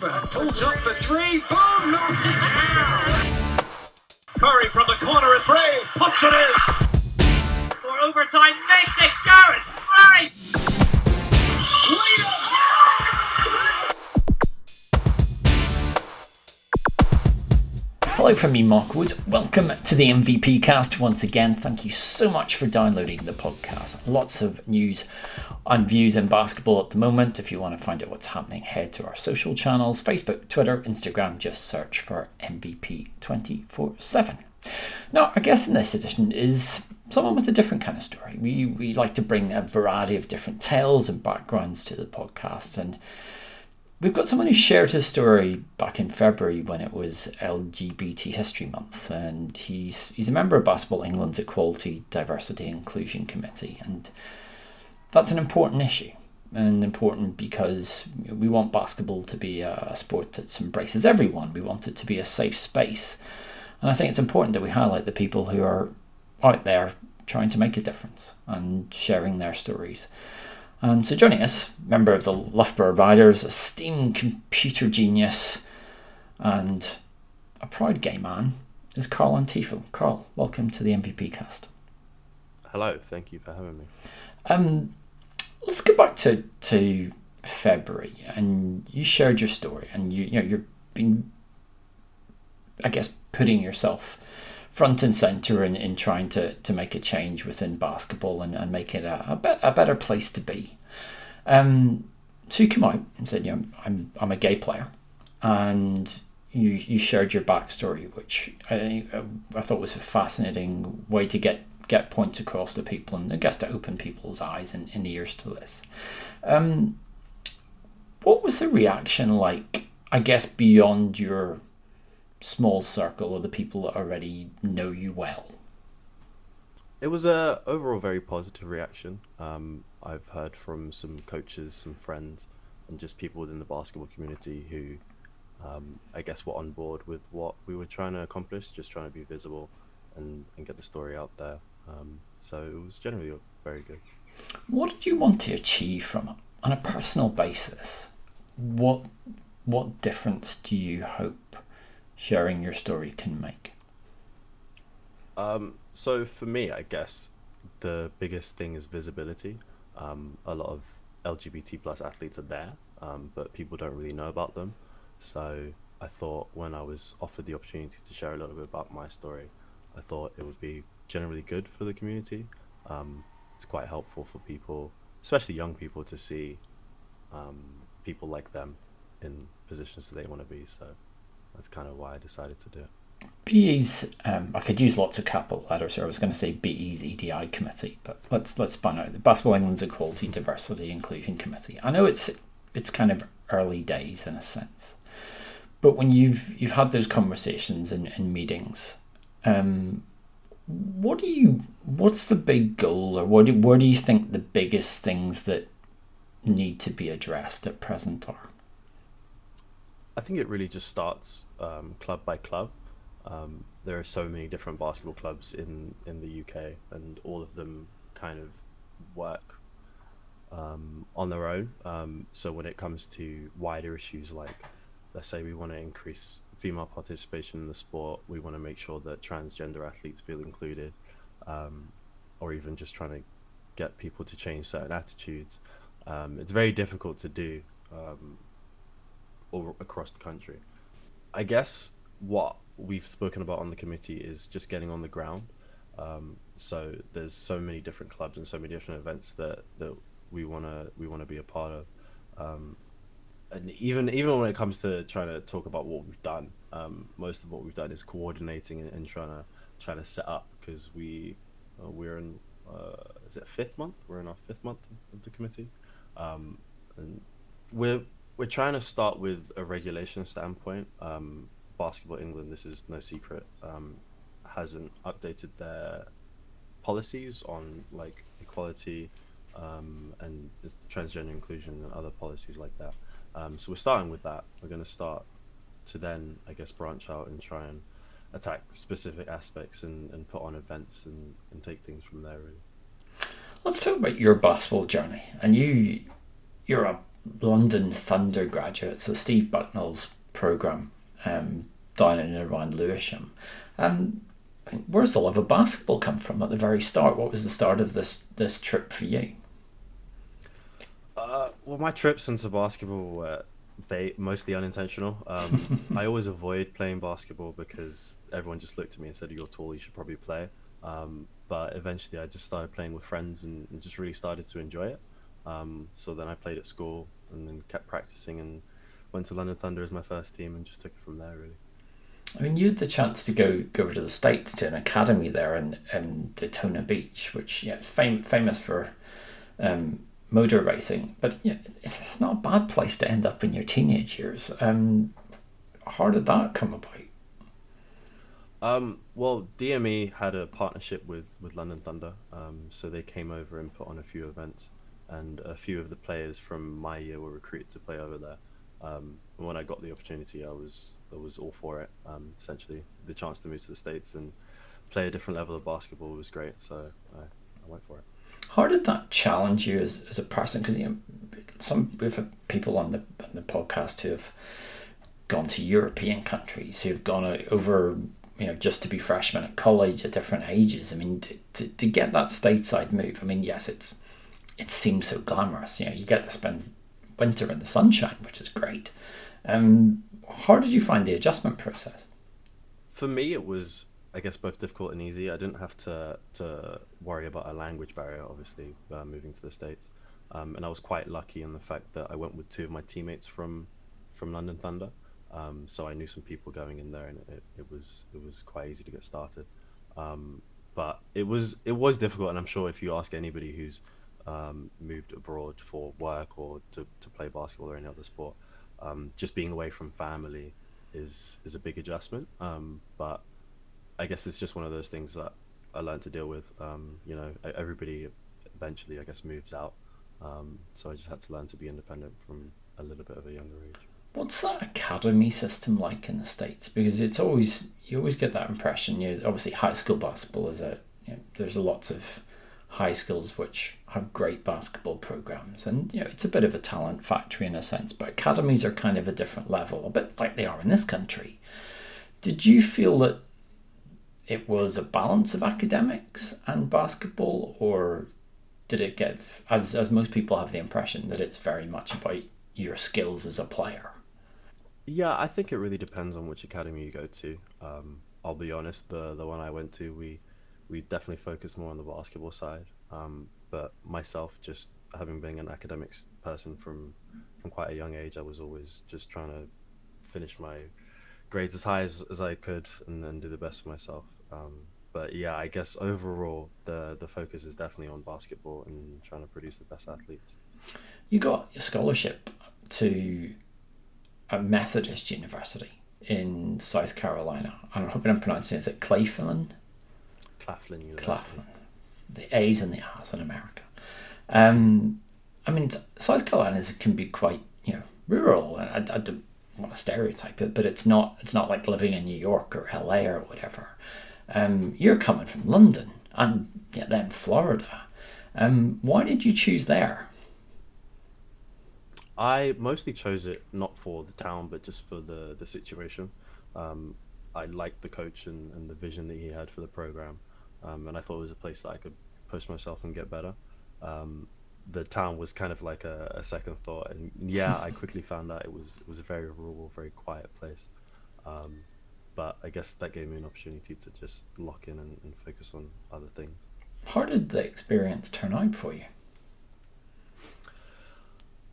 back, pulls up for three, boom, knocks it down! Curry from the corner at three, puts it in! For overtime, makes it, Garrett, right! Hello from me, Mark Wood. Welcome to the MVP Cast once again. Thank you so much for downloading the podcast. Lots of news on views in basketball at the moment. If you want to find out what's happening, head to our social channels, Facebook, Twitter, Instagram. Just search for MVP 24/7. Now, our guest in this edition is someone with a different kind of story. We like to bring a variety of different tales and backgrounds to the podcast, and we've got someone who shared his story back in February when it was LGBT History Month, and he's a member of Basketball England's Equality, Diversity and Inclusion Committee, and that's an important issue, and important because we want basketball to be a sport that embraces everyone. We want it to be a safe space, and I think it's important that we highlight the people who are out there trying to make a difference and sharing their stories. And so joining us, member of the Loughborough Riders, esteemed computer genius and a proud gay man, is Carl Antifo. Carl, welcome to the MVP Cast. Hello, thank you for having me. Let's go back to February, and you shared your story, and you know, you've been, I guess, putting yourself front and centre in trying to make a change within basketball and make it a better place to be. So you came out and said, you know, I'm a gay player, and you shared your backstory, which I thought was a fascinating way to get points across to people, and I guess to open people's eyes and ears to this. What was the reaction like, I guess, beyond your small circle or the people that already know you well? It was a overall very positive reaction. I've heard from some coaches, some friends, and just people within the basketball community who I guess were on board with what we were trying to accomplish, just trying to be visible and get the story out there. So it was generally very good. What did you want to achieve from it on a personal basis? What difference do you hope sharing your story can make? So for me, I guess the biggest thing is visibility. A lot of LGBT plus athletes are there, but people don't really know about them. So I thought when I was offered the opportunity to share a little bit about my story, I thought it would be generally good for the community. It's quite helpful for people, especially young people, to see people like them in positions that they want to be. So that's kind of why I decided to do it. BE's, I could use lots of capital letters here. I was going to say BE's EDI committee, but let's spun out the Basketball England's Equality, Diversity, Inclusion Committee. I know it's kind of early days in a sense, but when you've had those conversations and meetings, what's the big goal, or where do you think the biggest things that need to be addressed at present are? I think it really just starts club by club. There are so many different basketball clubs in the UK, and all of them kind of work on their own. So when it comes to wider issues like, let's say we want to increase female participation in the sport, we want to make sure that transgender athletes feel included, or even just trying to get people to change certain attitudes. It's very difficult to do all across the country. I guess what we've spoken about on the committee is just getting on the ground. So there's so many different clubs and so many different events that we want to be a part of. And even when it comes to trying to talk about what we've done, most of what we've done is coordinating and trying to set up, because we're in is it fifth month? We're in our fifth month of the committee, and we're trying to start with a regulation standpoint. Basketball England, this is no secret, hasn't updated their policies on like equality and transgender inclusion and other policies like that. So we're starting with that. We're going to start to then, I guess, branch out and try and attack specific aspects and put on events and take things from there, really. Let's talk about your basketball journey. And you're a London Thunder graduates, so Steve Bucknell's programme down in and around Lewisham. Where's the love of basketball come from at the very start? What was the start of this trip for you? Well, my trips into basketball were mostly unintentional. I always avoid playing basketball because everyone just looked at me and said, "You're tall, you should probably play." But eventually I just started playing with friends and just really started to enjoy it. So then I played at school and then kept practicing and went to London Thunder as my first team and just took it from there, really. I mean, you had the chance to go over to the States to an academy there in Daytona Beach, which is famous for motor racing, but it's not a bad place to end up in your teenage years. How did that come about? Well, DME had a partnership with London Thunder, so they came over and put on a few events, and a few of the players from my year were recruited to play over there. And when I got the opportunity, I was all for it. Essentially, the chance to move to the States and play a different level of basketball was great, so I went for it. How did that challenge you as a person? Because we've had people on the podcast who have gone to European countries, who've gone over just to be freshmen at college at different ages. I mean, to get that stateside move, I mean, yes, it seems so glamorous. You get to spend winter in the sunshine, which is great. How did you find the adjustment process? For me, it was, I guess, both difficult and easy. I didn't have to worry about a language barrier, obviously, moving to the States. And I was quite lucky in the fact that I went with two of my teammates from London Thunder. So I knew some people going in there, and it was quite easy to get started. But it was difficult, and I'm sure if you ask anybody who's moved abroad for work or to play basketball or any other sport, just being away from family is a big adjustment. But I guess it's just one of those things that I learned to deal with. Everybody eventually, I guess, moves out. So I just had to learn to be independent from a little bit of a younger age. What's that academy system like in the States? Because you always get that impression. Obviously, high school basketball is there's lots of high schools which have great basketball programs, and it's a bit of a talent factory in a sense. But academies are kind of a different level, a bit like they are in this country. Did you feel that it was a balance of academics and basketball, or did it get, as most people have the impression, that it's very much about your skills as a player? Yeah, I think it really depends on which academy you go to. I'll be honest, the one I went to, we definitely focused more on the basketball side. But myself, just having been an academics person from quite a young age, I was always just trying to finish my grades as high as I could and then do the best for myself. But yeah, I guess overall the focus is definitely on basketball and trying to produce the best athletes. You got a scholarship to a Methodist university in South Carolina. I'm hoping I'm pronouncing it. Is it Claflin? Claflin University. The A's and the R's in America. I mean, South Carolina can be quite rural, and I don't want to stereotype it, but it's not like living in New York or LA or whatever. You're coming from London and then Florida. Why did you choose there? I mostly chose it not for the town, but just for the situation. I liked the coach and the vision that he had for the program. And I thought it was a place that I could push myself and get better. The town was kind of like a second thought, and I quickly found out it was a very rural, very quiet place. But I guess that gave me an opportunity to just lock in and focus on other things. How did the experience turn out for you?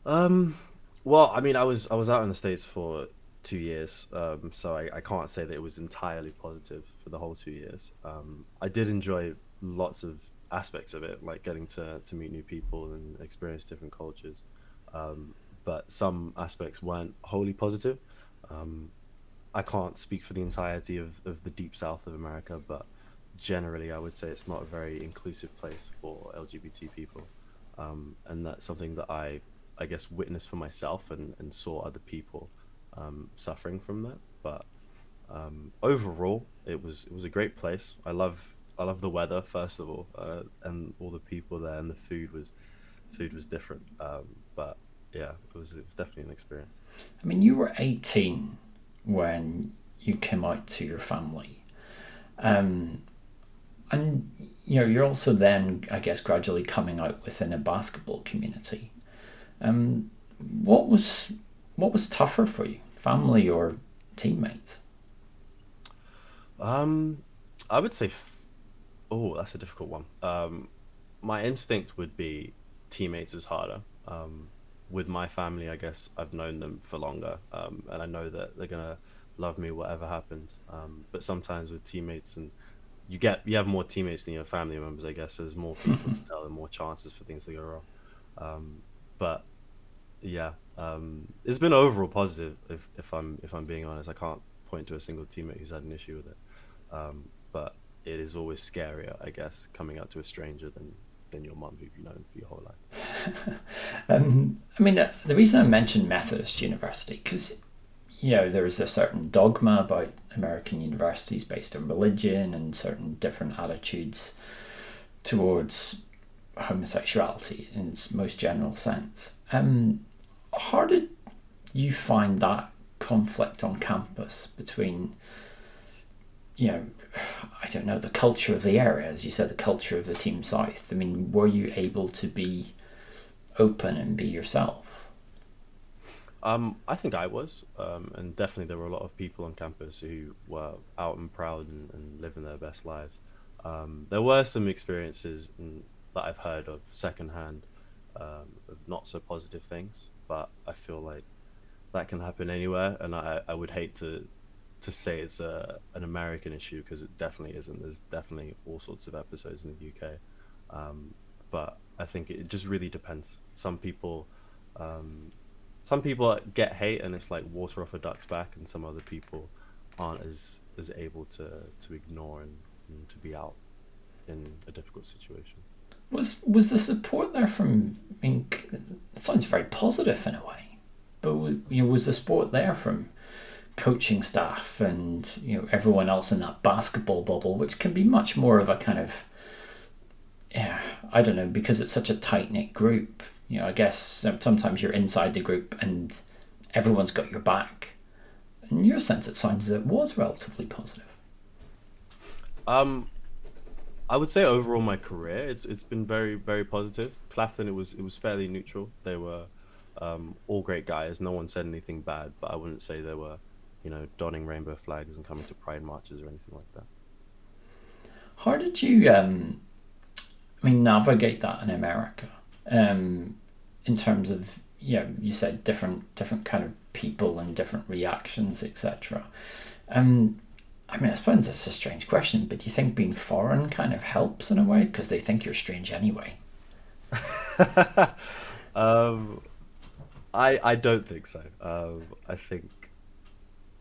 Well, I mean, I was out in the States for 2 years, so I can't say that it was entirely positive for the whole 2 years. I did enjoy lots of aspects of it, like getting to meet new people and experience different cultures. But some aspects weren't wholly positive. I can't speak for the entirety of the deep south of America, but generally I would say it's not a very inclusive place for LGBT people. And that's something that I guess witnessed for myself and saw other people suffering from that. But overall, it was a great place. I love the weather, first of all, and all the people there, and the food was different. But yeah, it was definitely an experience. I mean, you were 18 when you came out to your family. And, you know, you're also then, I guess, gradually coming out within a basketball community. What was tougher for you, family or teammates? I would say, that's a difficult one. My instinct would be teammates is harder. With my family, I guess I've known them for longer, and I know that they're gonna love me whatever happens. But sometimes with teammates, and you have more teammates than your family members, I guess. So there's more people to tell and more chances for things to go wrong. But yeah, it's been overall positive. If I'm being honest, I can't point to a single teammate who's had an issue with it. But it is always scarier, I guess, coming out to a stranger than your mum, who you've known for your whole life. I mean, the reason I mentioned Methodist University, because, you know, there is a certain dogma about American universities based on religion and certain different attitudes towards homosexuality in its most general sense. How did you find that conflict on campus between, you know, I don't know, the culture of the area, as you said, the culture of the Team South? I mean, were you able to be open and be yourself? I think I was, and definitely there were a lot of people on campus who were out and proud and living their best lives. There were some experiences that I've heard of secondhand, of not so positive things, but I feel like that can happen anywhere, and I would hate to say it's an American issue, because it definitely isn't. There's definitely all sorts of episodes in the UK, but I think it just really depends. Some people get hate, and it's like water off a duck's back, and some other people aren't as able to ignore and to be out in a difficult situation. Was the support there from? I mean, it sounds very positive in a way, but was the support there from coaching staff and, you know, everyone else in that basketball bubble, which can be much more of a kind of, yeah, I don't know, because it's such a tight-knit group, you know, I guess sometimes you're inside the group and everyone's got your back. In your sense, it sounds as it was relatively positive. I would say overall my career, it's been very, very positive. Claflin, it was fairly neutral. They were all great guys. No one said anything bad, but I wouldn't say they were, you know, donning rainbow flags and coming to pride marches or anything like that. How did you, navigate that in America? In terms of, you know, you said different kind of people and different reactions, etc. I mean, I suppose that's a strange question, but do you think being foreign kind of helps in a way, because they think you're strange anyway? I don't think so.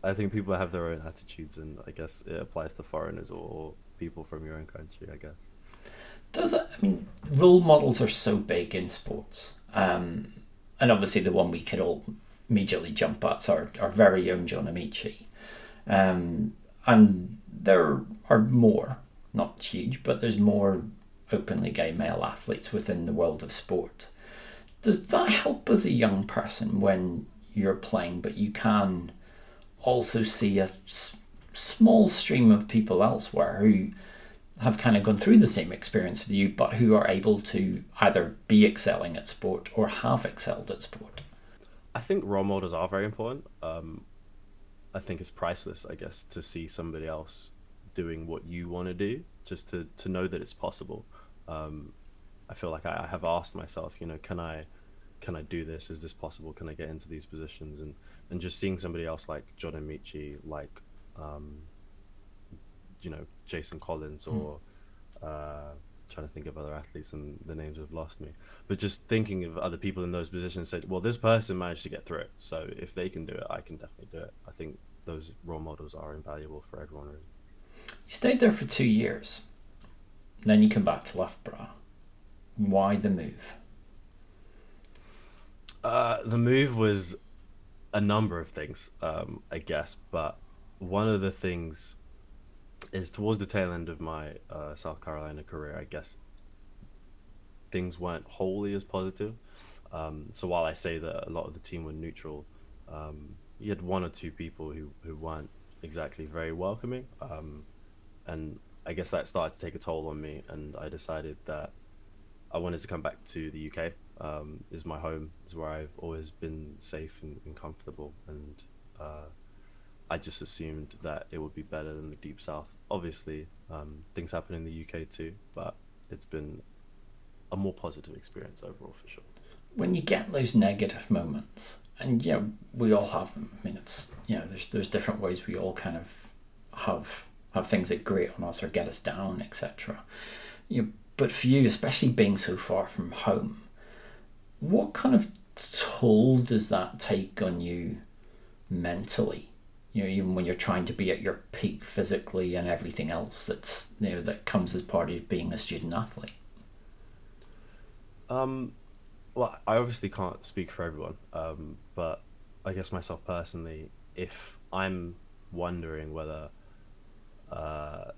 I think people have their own attitudes, and I guess it applies to foreigners or people from your own country, I guess. Role models are so big in sports. And obviously the one we could all immediately jump at is our very own John Amici. And there are more, not huge, but there's more openly gay male athletes within the world of sport. Does that help as a young person when you're playing, but you can also see a small stream of people elsewhere who have kind of gone through the same experience with you, but who are able to either be excelling at sport or have excelled at sport? I think role models are very important. I think it's priceless, I guess, to see somebody else doing what you want to do, just to know that it's possible. I feel like I have asked myself, you know, can I do this? Is this possible? Can I get into these positions? And just seeing somebody else like John Amici, like, you know, Jason Collins, or trying to think of other athletes and the names have lost me, but just thinking of other people in those positions said, well, this person managed to get through it. So if they can do it, I can definitely do it. I think those role models are invaluable for everyone, really. You stayed there for 2 years. Then you come back to Loughborough. Why the move? The move was a number of things, I guess, but one of the things is towards the tail end of my South Carolina career, I guess, things weren't wholly as positive. So while I say that a lot of the team were neutral, you had one or two people who weren't exactly very welcoming, and I guess that started to take a toll on me, and I decided that I wanted to come back to the UK. Is my home, is where I've always been safe and comfortable, and I just assumed that it would be better than the Deep South. Obviously, things happen in the UK too, but it's been a more positive experience overall for sure. When you get those negative moments, and yeah, we all have them. I mean, it's, you know, there's different ways we all kind of have things that grate on us or get us down, etc. You know, but for you, especially being so far from home, what kind of toll does that take on you mentally? You know, even when you're trying to be at your peak physically and everything else that's, you know, that comes as part of being a student athlete. Well, I obviously can't speak for everyone, but I guess myself personally, if I'm wondering whether I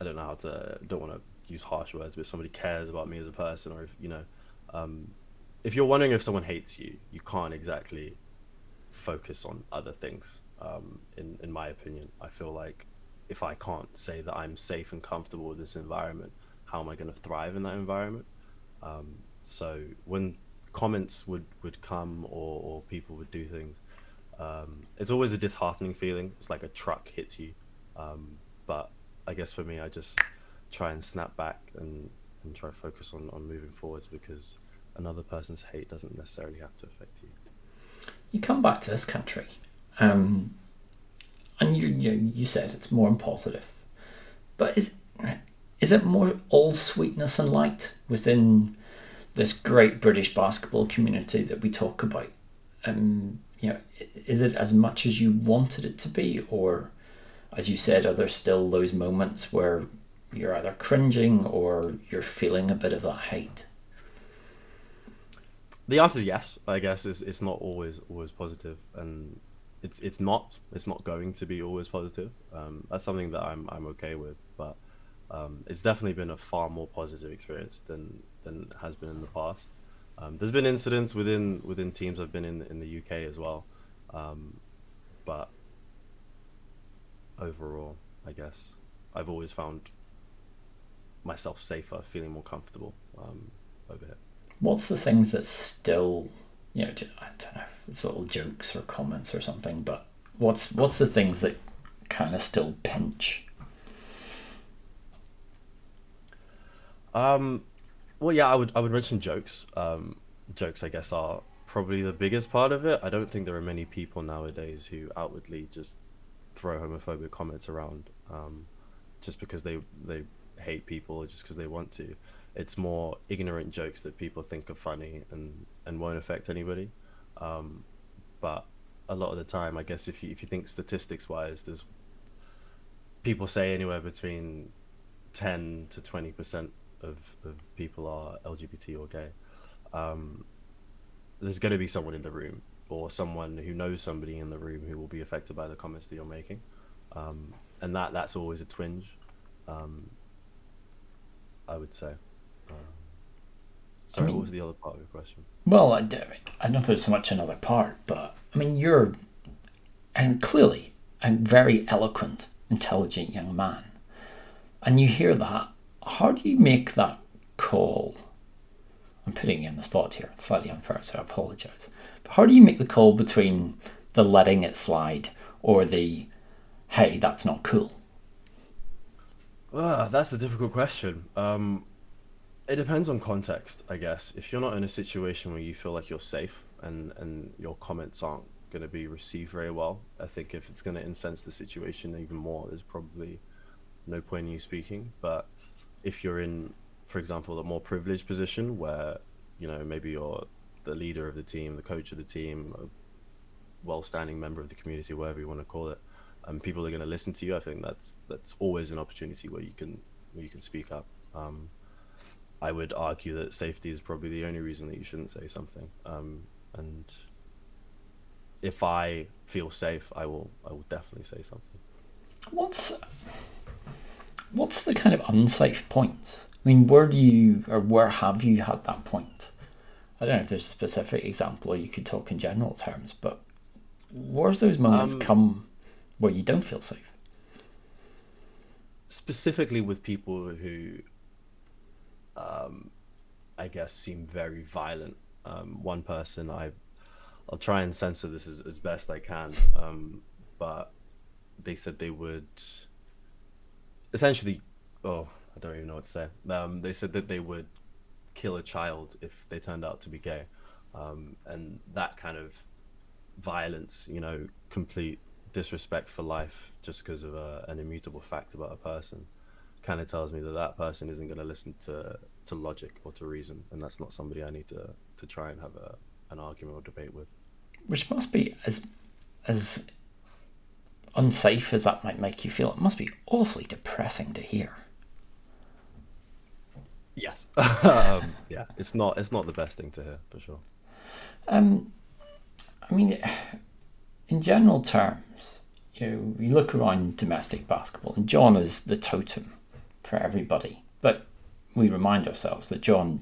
don't know how to, don't want to use harsh words, but somebody cares about me as a person, or if, you know. If you're wondering if someone hates you, you can't exactly focus on other things. In my opinion, I feel like if I can't say that I'm safe and comfortable with this environment, how am I going to thrive in that environment? So when comments would come or people would do things, it's always a disheartening feeling. It's like a truck hits you. But I guess for me, I just try and snap back and try to focus on moving forwards, because another person's hate doesn't necessarily have to affect you. You come back to this country, and you said it's more positive, but is it more all sweetness and light within this great British basketball community that we talk about? You know, is it as much as you wanted it to be, or, as you said, are there still those moments where you're either cringing or you're feeling a bit of that hate? The answer is yes, I guess. It's not always positive, and it's not going to be always positive. That's something that I'm okay with, but it's definitely been a far more positive experience than it has been in the past. There's been incidents within teams I've been in the UK as well, but overall, I guess I've always found myself safer, feeling more comfortable over here. What's the things that still, you know, I don't know, it's little jokes or comments or something, but what's the things that kind of still pinch? Well, yeah, I would mention jokes. Jokes, I guess, are probably the biggest part of it. I don't think there are many people nowadays who outwardly just throw homophobic comments around, just because they hate people or just because they want to. It's more ignorant jokes that people think are funny and won't affect anybody. But a lot of the time, I guess, if you think statistics wise, there's people say anywhere between 10 to 20% of people are LGBT or gay. There's going to be someone in the room or someone who knows somebody in the room who will be affected by the comments that you're making. And that's always a twinge. I would say. Sorry, I mean, what was the other part of your question? Well, I don't know if there's so much another part, but I mean, you're and clearly a very eloquent, intelligent young man, and you hear that. How do you make that call? I'm putting you on the spot here. It's slightly unfair, so I apologise. But how do you make the call between the letting it slide or the, hey, that's not cool? That's a difficult question. It depends on context, I guess. If you're not in a situation where you feel like you're safe and your comments aren't going to be received very well, I think if it's going to incense the situation even more, there's probably no point in you speaking. But if you're in, for example, a more privileged position where, you know, maybe you're the leader of the team, the coach of the team, a well-standing member of the community, whatever you want to call it, and people are going to listen to you, I think that's always an opportunity where you can speak up. I would argue that safety is probably the only reason that you shouldn't say something. And if I feel safe, I will definitely say something. What's the kind of unsafe points? I mean, where have you had that point? I don't know if there's a specific example or you could talk in general terms, but where's those moments come where you don't feel safe? Specifically with people who, I guess, seem very violent. One person, I'll try and censor this as best I can, but they said they would essentially, I don't even know what to say. They said that they would kill a child if they turned out to be gay, and that kind of violence, you know, complete disrespect for life just because of an immutable fact about a person, kind of tells me that that person isn't going to listen to logic or to reason, and that's not somebody I need to try and have an argument or debate with. Which must be, as unsafe as that might make you feel, it must be awfully depressing to hear. Yes. Yeah, it's not the best thing to hear, for sure. I mean, in general terms, you know, you look around domestic basketball, and John is the totem for everybody. But we remind ourselves that John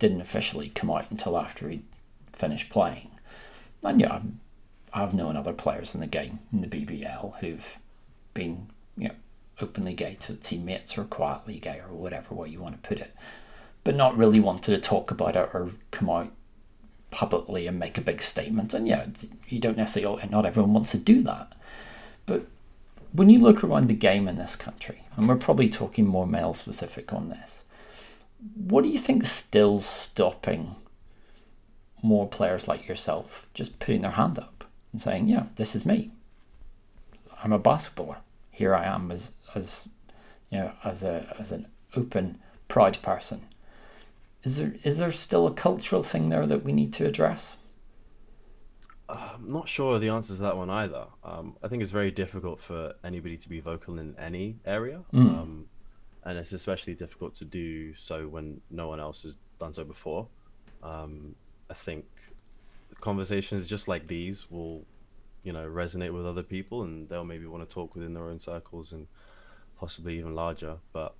didn't officially come out until after he'd finished playing. And yeah, I've known other players in the game, in the BBL, who've been, you know, openly gay to teammates or quietly gay or whatever way you want to put it, but not really wanted to talk about it or come out publicly and make a big statement. And yeah, you don't necessarily, and not everyone wants to do that. But when you look around the game in this country, and we're probably talking more male specific on this, what do you think is still stopping more players like yourself just putting their hand up and saying, yeah, this is me, I'm a basketballer, here I am as you know, as an open, proud person? Is there still a cultural thing there that we need to address? I'm not sure the answer to that one either. I think it's very difficult for anybody to be vocal in any area, and it's especially difficult to do so when no one else has done so before. I think conversations just like these will, you know, resonate with other people, and they'll maybe want to talk within their own circles and possibly even larger. But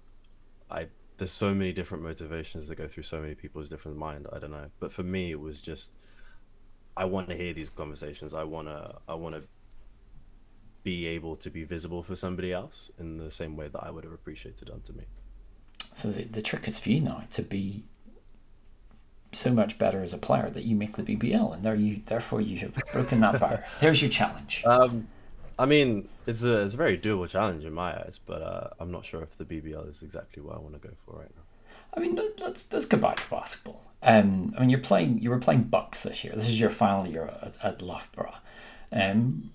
there's so many different motivations that go through so many people's different mind. I don't know. But for me, it was just, I want to hear these conversations. I want to be able to be visible for somebody else in the same way that I would have appreciated done to me. So the trick is for you now to be so much better as a player that you make the BBL, and therefore you have broken that bar. There's your challenge. I mean, it's a very doable challenge in my eyes, but I'm not sure if the BBL is exactly what I want to go for right now. I mean, let's go back to basketball. I mean, you were playing Bucks this year. This is your final year at Loughborough,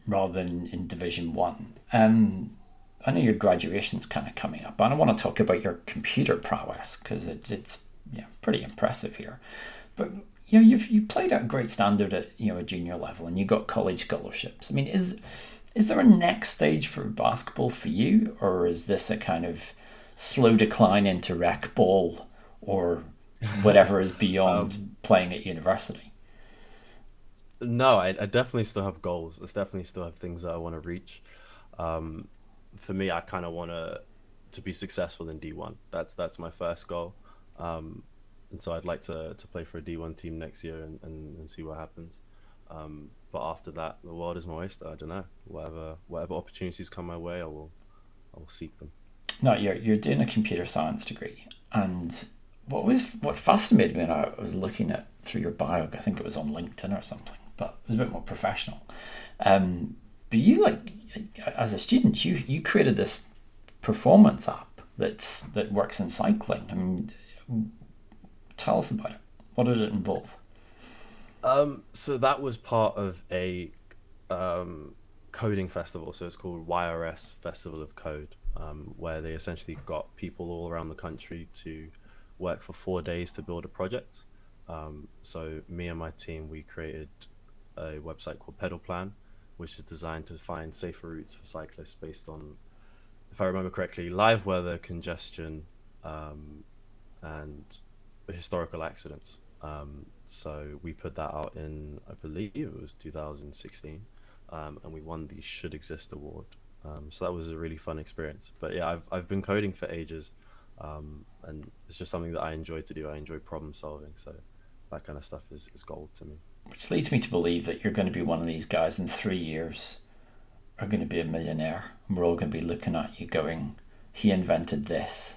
rather than in Division 1. I know your graduation's kind of coming up, and I want to talk about your computer prowess, because it's yeah, pretty impressive here. But you know, you've played at a great standard at, you know, a junior level, and you got college scholarships. I mean, is there a next stage for basketball for you, or is this a kind of slow decline into rec ball or whatever is beyond playing at university? No, I definitely still have goals. I definitely still have things that I want to reach. For me, I kind of want to be successful in D1. That's my first goal. And so I'd like to play for a D1 team next year and see what happens. But after that, the world is my oyster. I don't know. Whatever opportunities come my way, I will seek them. No, you're doing a computer science degree, and what fascinated me when I was looking at through your bio, I think it was on LinkedIn or something, but it was a bit more professional. But you, like, as a student, you created this performance app that works in cycling. I mean, tell us about it. What did it involve? So that was part of a coding festival. So it's called YRS Festival of Code, where they essentially got people all around the country to work for 4 days to build a project. So me and my team, we created a website called PedalPlan, which is designed to find safer routes for cyclists based on, if I remember correctly, live weather, congestion, and historical accidents. So we put that out in, I believe it was 2016, and we won the Should Exist award. So that was a really fun experience. But yeah, I've been coding for ages, and it's just something that I enjoy to do. I enjoy problem solving, so that kind of stuff is gold to me. Which leads me to believe that you're going to be one of these guys in 3 years are going to be a millionaire, and we're all going to be looking at you going, he invented this.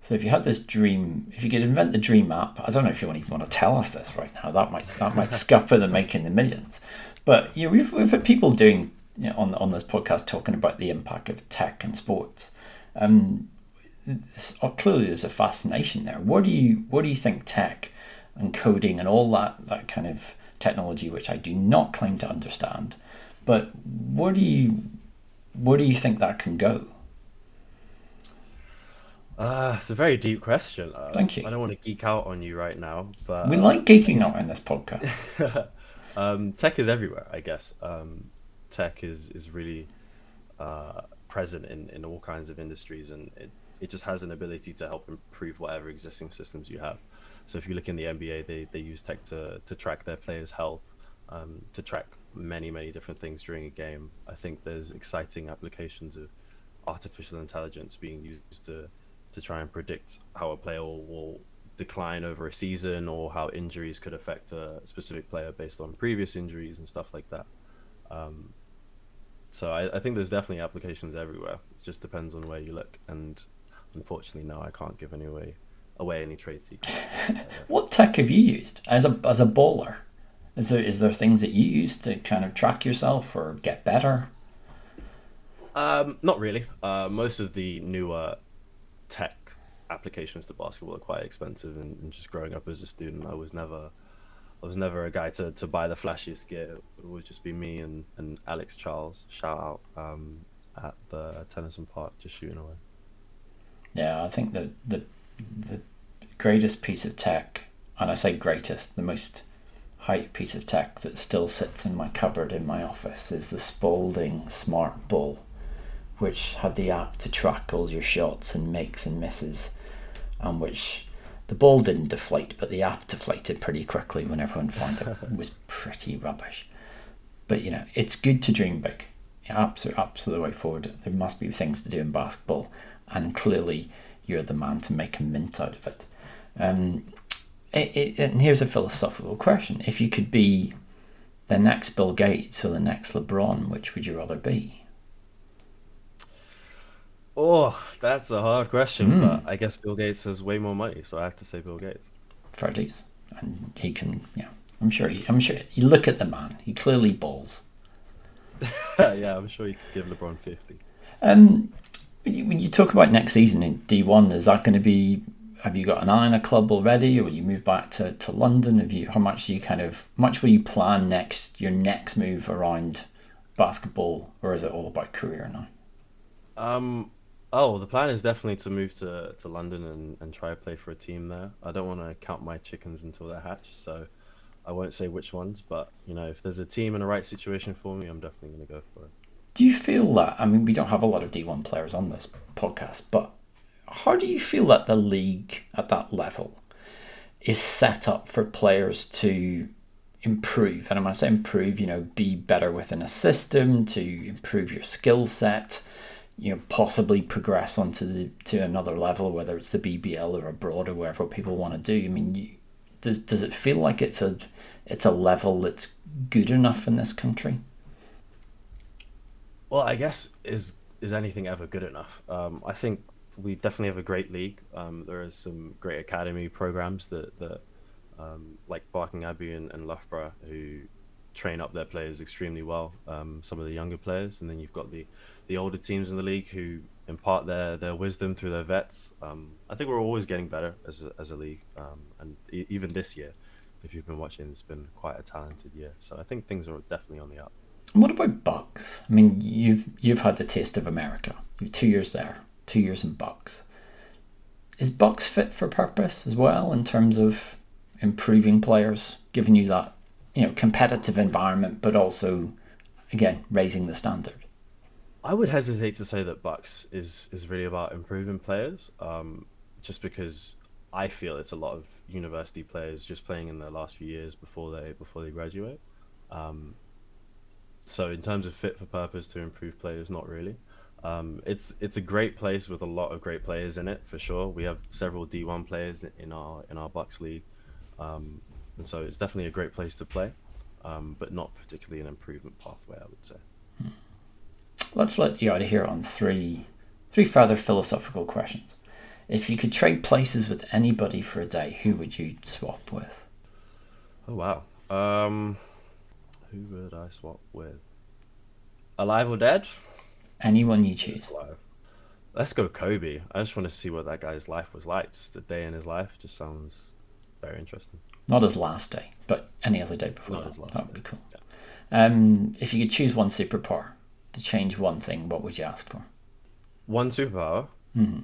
So if you had this dream, if you could invent the dream app, I don't know if you even want to tell us this right now. That might scupper the making the millions. But yeah, we've had people doing, you know, on this podcast talking about the impact of tech and sports. Clearly, there's a fascination there. What do you think tech and coding and all that kind of technology, which I do not claim to understand, but what do you think that can go? It's a very deep question. Thank you. I don't want to geek out on you right now, but we like geeking out in this podcast. Tech is everywhere, I guess. Tech is really present in all kinds of industries, and it just has an ability to help improve whatever existing systems you have. So if you look in the NBA, they use tech to track their players' health, to track many, many different things during a game. I think there's exciting applications of artificial intelligence being used to try and predict how a player will decline over a season, or how injuries could affect a specific player based on previous injuries and stuff like that. So I think there's definitely applications everywhere. It just depends on where you look. And unfortunately, no, I can't give away any trade secrets. What tech have you used as a bowler? Is there things that you use to kind of track yourself or get better? Not really. Most of the newer tech applications to basketball are quite expensive, and just growing up as a student, I was never a guy to buy the flashiest gear. It would just be me and Alex Charles, shout out, at the Tennyson Park, just shooting away. Yeah, I think the greatest piece of tech, and I say greatest, the most hype piece of tech that still sits in my cupboard in my office is the Spalding Smart Ball, which had the app to track all your shots and makes and misses, and which the ball didn't deflate, but the app deflated pretty quickly when everyone found it was pretty rubbish. But you know, it's good to dream big. Apps are the way forward. There must be things to do in basketball, and clearly you're the man to make a mint out of it. And here's a philosophical question: if you could be the next Bill Gates or the next LeBron, which would you rather be? Oh, that's a hard question, but I guess Bill Gates has way more money, so I have to say Bill Gates. Fair dues. And he can, yeah, I'm sure. You look at the man; he clearly balls. Yeah, I'm sure you could give LeBron 50. When you talk about next season in D1, is that going to be? Have you got an eye on a club already, or will you move back to London? How much will you plan your next move around basketball, or is it all about career now? The plan is definitely to move to London and try to play for a team there. I don't want to count my chickens until they're hatched, so I won't say which ones. But, you know, if there's a team in the right situation for me, I'm definitely going to go for it. Do you feel that, I mean, we don't have a lot of D1 players on this podcast, but how do you feel that the league at that level is set up for players to improve? And when I say improve, you know, be better within a system, to improve your skill set, you know, possibly progress onto to another level, whether it's the BBL or abroad or wherever people want to do. I mean, does it feel like it's a level that's good enough in this country? Well, I guess is anything ever good enough? I think we definitely have a great league. There are some great academy programs that like Barking Abbey and Loughborough, who train up their players extremely well, some of the younger players, and then you've got the older teams in the league who impart their wisdom through their vets. I think we're always getting better as a league, and even this year, if you've been watching, it's been quite a talented year, so I think things are definitely on the up. And what about Bucks? I mean, you've had the taste of America. You're 2 years there, 2 years in Bucks. Is Bucks fit for purpose as well in terms of improving players, giving you that, you know, competitive environment, but also, again, raising the standard? I would hesitate to say that Bucks is really about improving players, just because I feel it's a lot of university players just playing in their last few years before they graduate. So in terms of fit for purpose to improve players, not really. It's a great place with a lot of great players in it, for sure. We have several D1 players in our Bucks league. And so it's definitely a great place to play, but not particularly an improvement pathway, I would say. Let's let you out of here on three further philosophical questions. If you could trade places with anybody for a day, who would you swap with? Oh, wow. Who would I swap with? Alive or dead? Anyone you choose. Alive. Let's go Kobe. I just want to see what that guy's life was like. Just the day in his life just sounds very interesting. Not his last day, but any other day before that. That would be cool. Yeah. If you could choose one superpower to change one thing, what would you ask for? One superpower? Mm-hmm.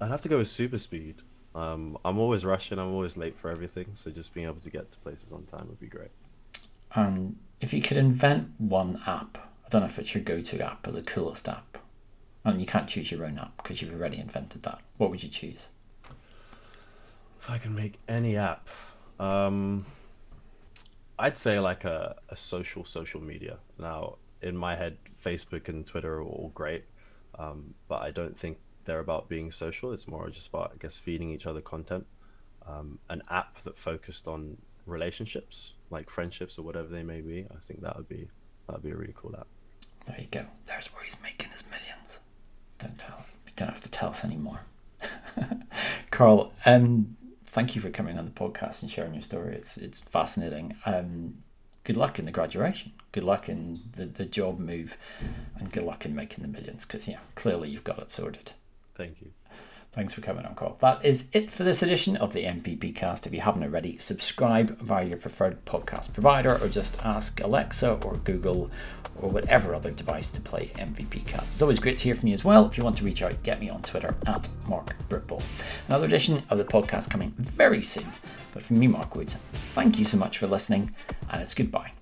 I'd have to go with super speed. I'm always rushing. I'm always late for everything. So just being able to get to places on time would be great. And if you could invent one app, I don't know if it's your go-to app or the coolest app, and you can't choose your own app because you've already invented that, what would you choose? If I can make any app, I'd say like a social media. Now, in my head, Facebook and Twitter are all great, but I don't think they're about being social. It's more just about, I guess, feeding each other content. An app that focused on relationships, like friendships or whatever they may be. I think that'd be a really cool app. There you go. There's where he's making his millions. Don't tell him. You don't have to tell us anymore. Carl, thank you for coming on the podcast and sharing your story. It's fascinating. Good luck in the graduation. Good luck in the job move, and good luck in making the millions, because yeah, clearly you've got it sorted. Thank you. Thanks for coming on, Carl. That is it for this edition of the MVP Cast. If you haven't already, subscribe via your preferred podcast provider, or just ask Alexa or Google or whatever other device to play MVP Cast. It's always great to hear from you as well. If you want to reach out, get me on Twitter at Mark Britball. Another edition of the podcast coming very soon. But from me, Mark Woods, thank you so much for listening, and it's goodbye.